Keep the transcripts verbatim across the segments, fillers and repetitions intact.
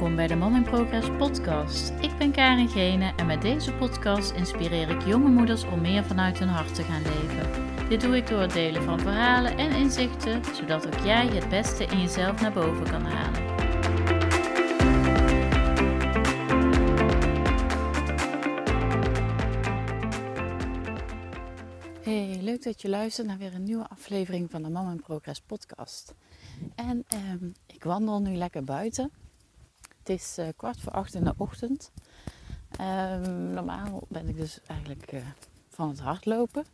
welkom bij de Mom in Progress podcast. Ik ben Karen Gene en met deze podcast inspireer ik jonge moeders om meer vanuit hun hart te gaan leven. Dit doe ik door het delen van verhalen en inzichten, zodat ook jij het beste in jezelf naar boven kan halen. Hey, leuk dat je luistert naar weer een nieuwe aflevering van de Mom in Progress podcast. En eh, ik wandel nu lekker buiten. Het is eh, kwart voor acht in de ochtend. Eh, normaal ben ik dus eigenlijk eh, van het hardlopen.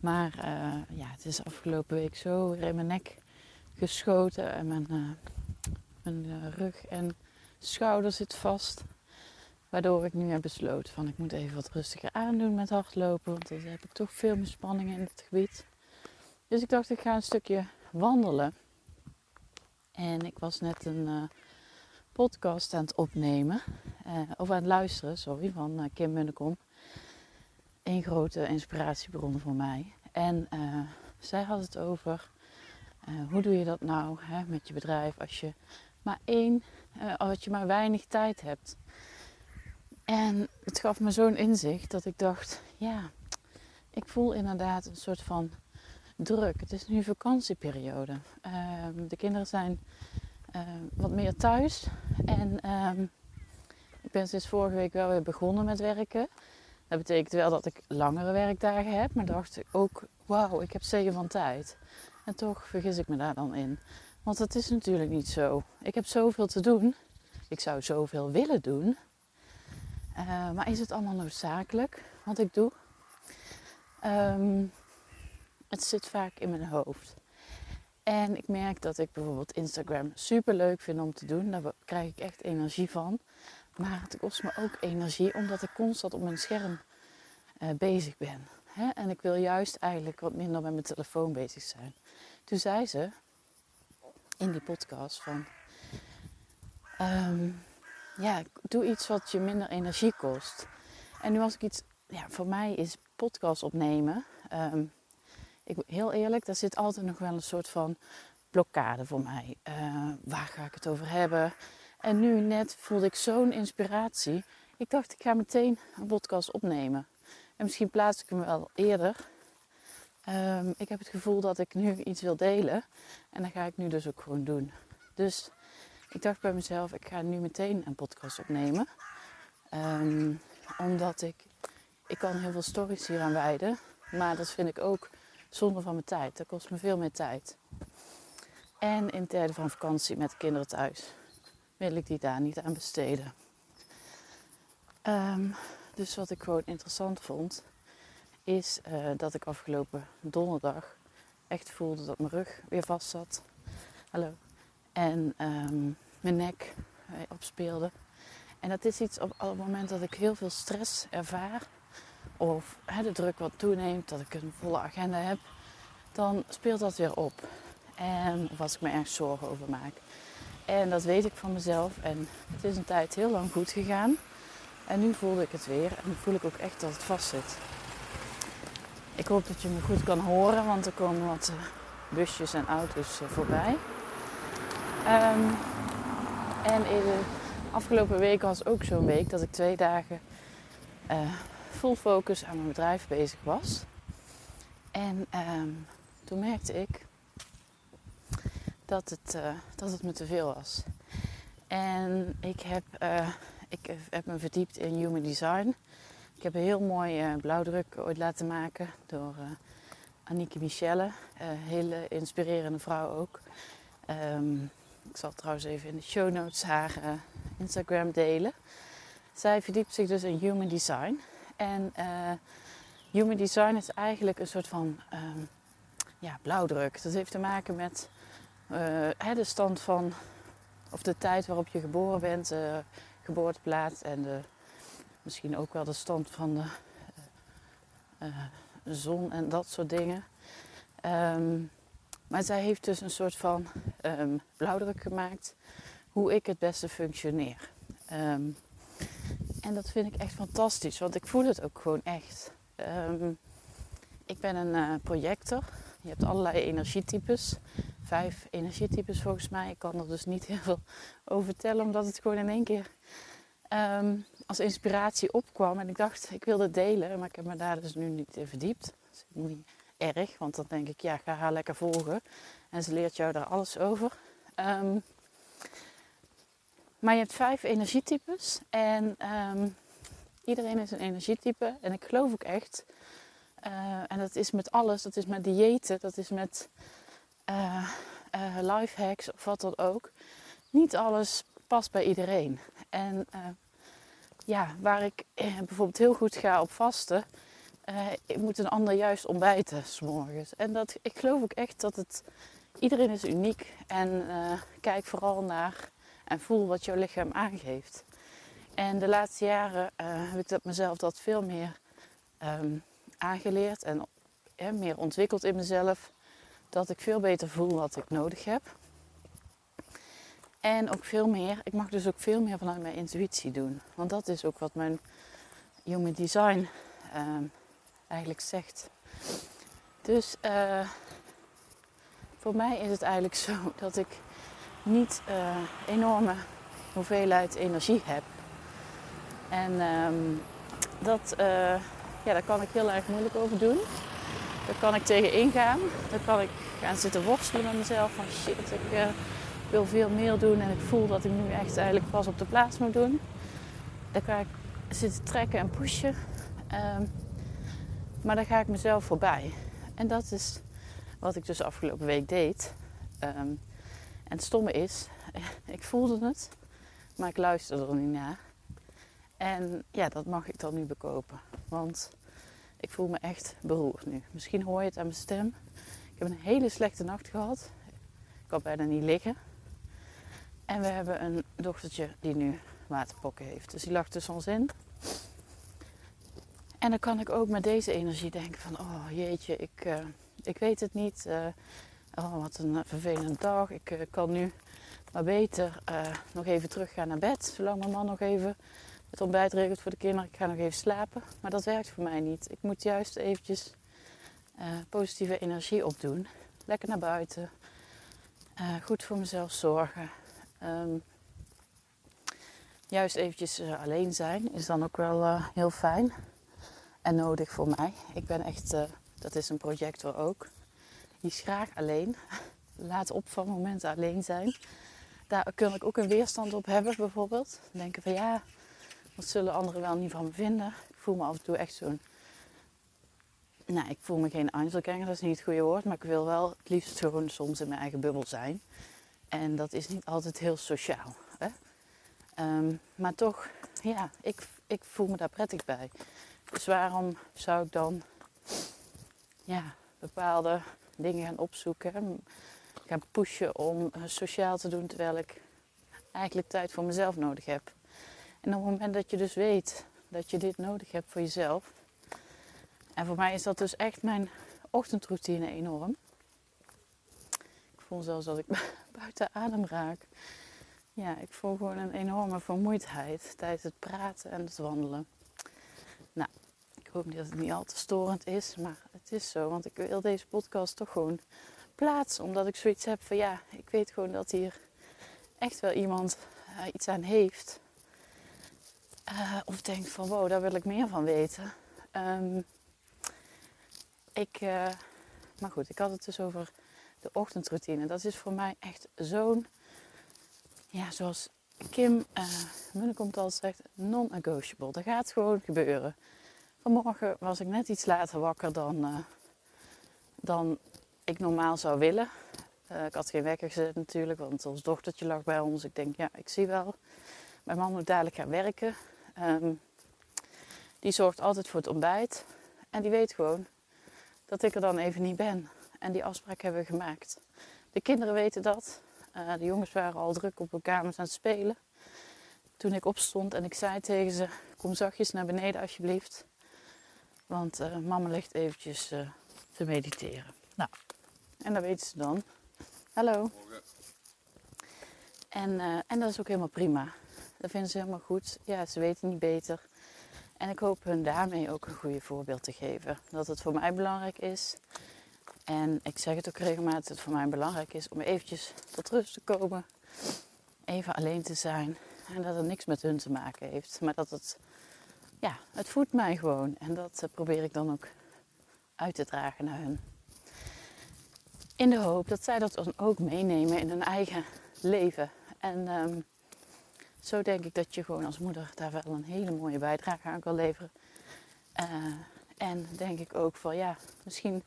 Maar eh, ja, het is afgelopen week zo in mijn nek geschoten. En mijn, uh, mijn uh, rug en schouder zit vast. Waardoor ik nu heb besloten van ik moet even wat rustiger aandoen met hardlopen. Want dan heb ik toch veel meer spanningen in het gebied. Dus ik dacht ik ga een stukje wandelen. En ik was net een uh, podcast aan het opnemen, uh, of aan het luisteren, sorry, van uh, Kim Munnecom. Een grote inspiratiebron voor mij. En uh, zij had het over, uh, hoe doe je dat nou hè, met je bedrijf als je maar één, uh, als je maar weinig tijd hebt. En het gaf me zo'n inzicht dat ik dacht, ja, ik voel inderdaad een soort van druk. Het is nu vakantieperiode. Uh, de kinderen zijn uh, wat meer thuis. En uh, ik ben sinds vorige week wel weer begonnen met werken. Dat betekent wel dat ik langere werkdagen heb. Maar dacht ik ook, wauw, ik heb zegen van tijd. En toch vergis ik me daar dan in. Want dat is natuurlijk niet zo. Ik heb zoveel te doen. Ik zou zoveel willen doen. Uh, maar is het allemaal noodzakelijk wat ik doe? Um, Het zit vaak in mijn hoofd. En ik merk dat ik bijvoorbeeld Instagram super leuk vind om te doen. Daar krijg ik echt energie van. Maar het kost me ook energie omdat ik constant op mijn scherm uh, bezig ben. Hè? En ik wil juist eigenlijk wat minder met mijn telefoon bezig zijn. Toen zei ze in die podcast van... Um, ja, doe iets wat je minder energie kost. En nu was ik iets... Ja, voor mij is podcast opnemen... Um, Ik, heel eerlijk, daar zit altijd nog wel een soort van blokkade voor mij. Uh, waar ga ik het over hebben? En nu net voelde ik zo'n inspiratie. Ik dacht, ik ga meteen een podcast opnemen. En misschien plaats ik hem wel eerder. Um, ik heb het gevoel dat ik nu iets wil delen. En dat ga ik nu dus ook gewoon doen. Dus ik dacht bij mezelf, ik ga nu meteen een podcast opnemen. Um, omdat ik... Ik kan heel veel stories hier aan wijden. Maar dat vind ik ook... Zonder van mijn tijd. Dat kost me veel meer tijd. En in tijden van vakantie met kinderen thuis. Wil ik die daar niet aan besteden. Um, dus wat ik gewoon interessant vond. Is uh, dat ik afgelopen donderdag echt voelde dat mijn rug weer vast zat. Hallo. En um, mijn nek uh, opspeelde. En dat is iets op, op het moment dat ik heel veel stress ervaar. Of hè, de druk wat toeneemt, dat ik een volle agenda heb, dan speelt dat weer op. En, of als ik me erg zorgen over maak. En dat weet ik van mezelf. En het is een tijd heel lang goed gegaan. En nu voelde ik het weer. En nu voel ik ook echt dat het vast zit. Ik hoop dat je me goed kan horen, want er komen wat uh, busjes en auto's uh, voorbij. Um, en in de afgelopen week was ook zo'n week dat ik twee dagen... Uh, full focus aan mijn bedrijf bezig was. En um, toen merkte ik dat het, uh, dat het me te veel was. En ik heb, uh, ik heb me verdiept in human design. Ik heb een heel mooi uh, blauwdruk ooit laten maken door uh, Annique Michelle. Uh, hele inspirerende vrouw ook. Um, ik zal trouwens even in de show notes haar uh, Instagram delen. Zij verdiept zich dus in human design. En uh, human design is eigenlijk een soort van um, ja, blauwdruk. Dat heeft te maken met uh, de stand van, of de tijd waarop je geboren bent, uh, geboorteplaats en de, misschien ook wel de stand van de uh, uh, zon en dat soort dingen. Um, maar zij heeft dus een soort van um, blauwdruk gemaakt hoe ik het beste functioneer. Um, En dat vind ik echt fantastisch, want ik voel het ook gewoon echt. Um, ik ben een uh, projector. Je hebt allerlei energietypes. vijf energietypes volgens mij. Ik kan er dus niet heel veel over tellen, omdat het gewoon in één keer um, als inspiratie opkwam. En ik dacht, ik wil dit delen, maar ik heb me daar dus nu niet in verdiept. Dus ik moet niet erg, want dan denk ik, ja, ga haar lekker volgen. En ze leert jou daar alles over. Um, maar je hebt vijf energietypes en um, iedereen is een energietype. En ik geloof ook echt, uh, en dat is met alles, dat is met diëten, dat is met uh, uh, lifehacks of wat dan ook. Niet alles past bij iedereen. En uh, ja, waar ik uh, bijvoorbeeld heel goed ga op vasten... Uh, ik moet een ander juist ontbijten 's morgens. En dat, ik geloof ook echt dat het... Iedereen is uniek. En uh, kijk vooral naar en voel wat jouw lichaam aangeeft. En de laatste jaren uh, heb ik dat mezelf dat veel meer um, aangeleerd. En ja, meer ontwikkeld in mezelf. Dat ik veel beter voel wat ik nodig heb. En ook veel meer... Ik mag dus ook veel meer vanuit mijn intuïtie doen. Want dat is ook wat mijn human design... Um, eigenlijk zegt. Dus uh, voor mij is het eigenlijk zo dat ik niet uh, enorme hoeveelheid energie heb. En um, dat, uh, ja, daar kan ik heel erg moeilijk over doen. Daar kan ik tegen ingaan. Daar kan ik gaan zitten worstelen met mezelf. Van shit, ik uh, wil veel meer doen en ik voel dat ik nu echt eigenlijk pas op de plaats moet doen. Daar kan ik zitten trekken en pushen. Um, maar dan ga ik mezelf voorbij. En dat is wat ik dus afgelopen week deed. Um, en het stomme is, ik voelde het, maar ik luisterde er niet naar. En ja, dat mag ik dan nu bekopen. Want ik voel me echt beroerd nu. Misschien hoor je het aan mijn stem. Ik heb een hele slechte nacht gehad. Ik kan bijna niet liggen. En we hebben een dochtertje die nu waterpokken heeft. Dus die lag tussen ons in. En dan kan ik ook met deze energie denken van, oh jeetje, ik, uh, ik weet het niet. Uh, oh, wat een vervelende dag. Ik uh, kan nu maar beter uh, nog even teruggaan naar bed. Zolang mijn man nog even het ontbijt regelt voor de kinderen. Ik ga nog even slapen. Maar dat werkt voor mij niet. Ik moet juist eventjes uh, positieve energie opdoen. Lekker naar buiten. Uh, goed voor mezelf zorgen. Um, juist eventjes uh, alleen zijn is dan ook wel uh, heel fijn. En nodig voor mij. Ik ben echt, uh, dat is een projector ook. Die is graag alleen. Laat op van momenten alleen zijn. Daar kan ik ook een weerstand op hebben bijvoorbeeld. Denken van ja, wat zullen anderen wel niet van me vinden. Ik voel me af en toe echt zo'n... Nou, ik voel me geen Einzelganger, dat is niet het goede woord. Maar ik wil wel het liefst gewoon soms in mijn eigen bubbel zijn. En dat is niet altijd heel sociaal. Hè? Um, maar toch, ja, ik, ik voel me daar prettig bij. Dus waarom zou ik dan ja, bepaalde dingen gaan opzoeken, gaan pushen om sociaal te doen, terwijl ik eigenlijk tijd voor mezelf nodig heb. En op het moment dat je dus weet dat je dit nodig hebt voor jezelf, en voor mij is dat dus echt mijn ochtendroutine enorm. Ik voel zelfs dat ik buiten adem raak. Ja, ik voel gewoon een enorme vermoeidheid tijdens het praten en het wandelen. Nou, ik hoop niet dat het niet al te storend is, maar het is zo. Want ik wil deze podcast toch gewoon plaatsen. Omdat ik zoiets heb van ja, ik weet gewoon dat hier echt wel iemand uh, iets aan heeft. Uh, of denkt van wow, daar wil ik meer van weten. Um, ik, uh, maar goed, ik had het dus over de ochtendroutine. Dat is voor mij echt zo'n, ja, zoals... Kim uh, Munnecom al zegt, non-negotiable. Dat gaat gewoon gebeuren. Vanmorgen was ik net iets later wakker dan, uh, dan ik normaal zou willen. Uh, ik had geen wekker gezet natuurlijk, want ons dochtertje lag bij ons. Ik denk, ja, ik zie wel. Mijn man moet dadelijk gaan werken. Um, die zorgt altijd voor het ontbijt. En die weet gewoon dat ik er dan even niet ben. En die afspraak hebben we gemaakt. De kinderen weten dat. Uh, de jongens waren al druk op hun kamers aan het spelen. Toen ik opstond en ik zei tegen ze, kom zachtjes naar beneden alsjeblieft. Want uh, mama ligt eventjes uh, te mediteren. Nou, en dat weten ze dan. Hallo. En, uh, en dat is ook helemaal prima. Dat vinden ze helemaal goed. Ja, ze weten niet beter. En ik hoop hun daarmee ook een goede voorbeeld te geven. Dat het voor mij belangrijk is. En ik zeg het ook regelmatig, dat het voor mij belangrijk is om eventjes tot rust te komen. Even alleen te zijn. En dat het niks met hun te maken heeft. Maar dat het, ja, het voedt mij gewoon. En dat probeer ik dan ook uit te dragen naar hun. In de hoop dat zij dat dan ook meenemen in hun eigen leven. En um, zo denk ik dat je gewoon als moeder daar wel een hele mooie bijdrage aan kan leveren. Uh, en denk ik ook van ja, misschien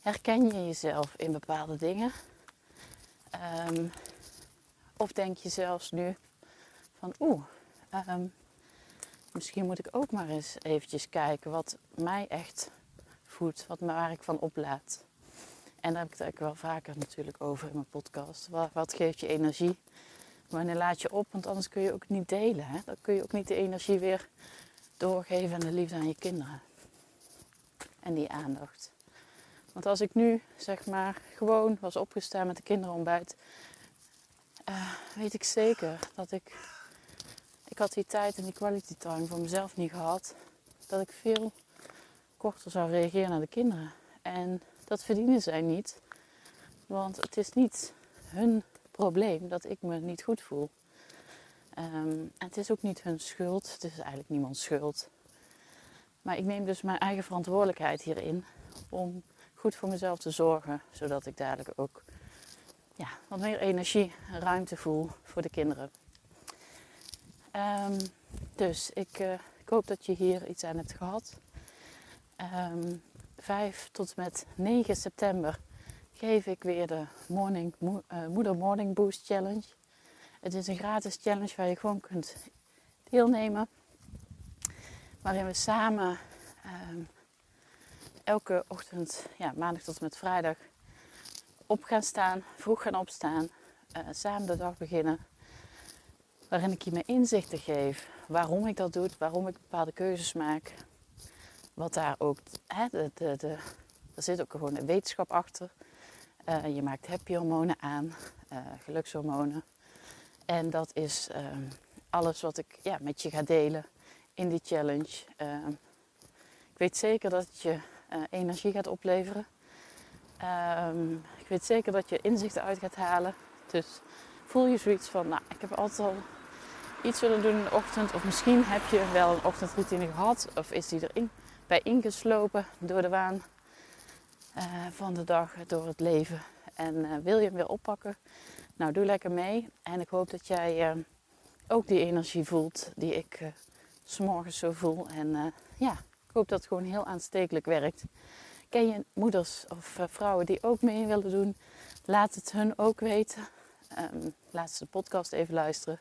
herken je jezelf in bepaalde dingen. Um, of denk je zelfs nu van oeh, um, misschien moet ik ook maar eens eventjes kijken wat mij echt voedt. Wat, waar ik van oplaad. En daar heb ik het eigenlijk wel vaker natuurlijk over in mijn podcast. Wat, wat geeft je energie? Wanneer laat je op? Want anders kun je ook niet delen. Hè? Dan kun je ook niet de energie weer doorgeven en de liefde aan je kinderen. En die aandacht. Want als ik nu zeg maar gewoon was opgestaan met de kinderontbijt. Uh, weet ik zeker dat ik... Ik had die tijd en die quality time voor mezelf niet gehad. Dat ik veel korter zou reageren naar de kinderen. En... dat verdienen zij niet, want het is niet hun probleem dat ik me niet goed voel. Um, en het is ook niet hun schuld, het is eigenlijk niemands schuld. Maar ik neem dus mijn eigen verantwoordelijkheid hierin om goed voor mezelf te zorgen. Zodat ik dadelijk ook ja, wat meer energie en ruimte voel voor de kinderen. Um, dus ik, uh, ik hoop dat je hier iets aan hebt gehad. Um, vijf tot met negen september geef ik weer de morning, mo- uh, Moeder Morning Boost Challenge. Het is een gratis challenge waar je gewoon kunt deelnemen. Waarin we samen um, elke ochtend, ja, maandag tot en met vrijdag, op gaan staan. Vroeg gaan opstaan. Uh, samen de dag beginnen. Waarin ik je mijn inzichten geef. Waarom ik dat doe. Waarom ik bepaalde keuzes maak. Wat daar ook, hè, de, de, de, er zit ook gewoon een wetenschap achter. Uh, je maakt happy hormonen aan, uh, gelukshormonen. En dat is uh, alles wat ik ja, met je ga delen in die challenge. Uh, ik weet zeker dat het je uh, energie gaat opleveren. Uh, ik weet zeker dat je inzichten uit gaat halen. Dus voel je zoiets van, nou, ik heb altijd al... iets willen doen in de ochtend. Of misschien heb je wel een ochtendroutine gehad. Of is die erin bij ingeslopen door de waan uh, van de dag, door het leven. En uh, wil je hem weer oppakken? Nou, doe lekker mee. En ik hoop dat jij uh, ook die energie voelt die ik uh, 's morgens zo voel. En uh, ja, ik hoop dat het gewoon heel aanstekelijk werkt. Ken je moeders of uh, vrouwen die ook mee willen doen? Laat het hun ook weten. Um, laat ze de podcast even luisteren.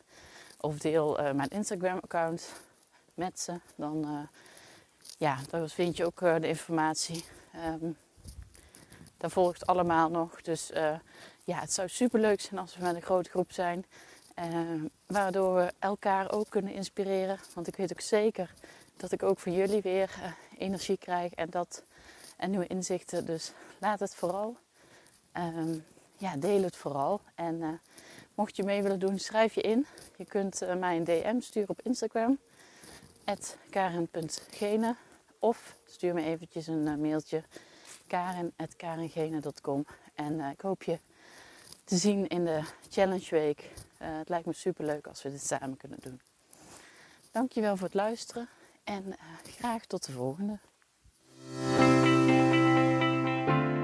Of deel uh, mijn Instagram-account met ze. Dan uh, ja, daar vind je ook uh, de informatie. Um, daar volgt allemaal nog. Dus uh, ja, het zou superleuk zijn als we met een grote groep zijn. Uh, waardoor we elkaar ook kunnen inspireren. Want ik weet ook zeker dat ik ook van jullie weer uh, energie krijg. En, dat, en nieuwe inzichten. Dus laat het vooral. Um, ja, deel het vooral. En... Uh, Mocht je mee willen doen, schrijf je in. Je kunt uh, mij een D M sturen op Instagram. at karen punt gene Of stuur me eventjes een uh, mailtje. karen at karengene punt com En uh, ik hoop je te zien in de Challenge Week. Uh, het lijkt me superleuk als we dit samen kunnen doen. Dankjewel voor het luisteren. En uh, graag tot de volgende.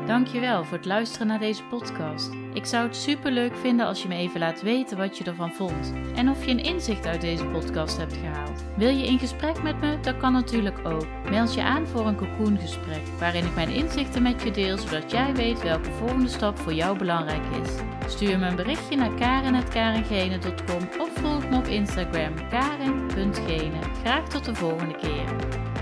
Dankjewel voor het luisteren naar deze podcast. Ik zou het superleuk vinden als je me even laat weten wat je ervan vond. En of je een inzicht uit deze podcast hebt gehaald. Wil je in gesprek met me? Dat kan natuurlijk ook. Meld je aan voor een cocoongesprek. Waarin ik mijn inzichten met je deel. Zodat jij weet welke volgende stap voor jou belangrijk is. Stuur me een berichtje naar karen at karengene punt com. Of volg me op Instagram karen punt gene. Graag tot de volgende keer.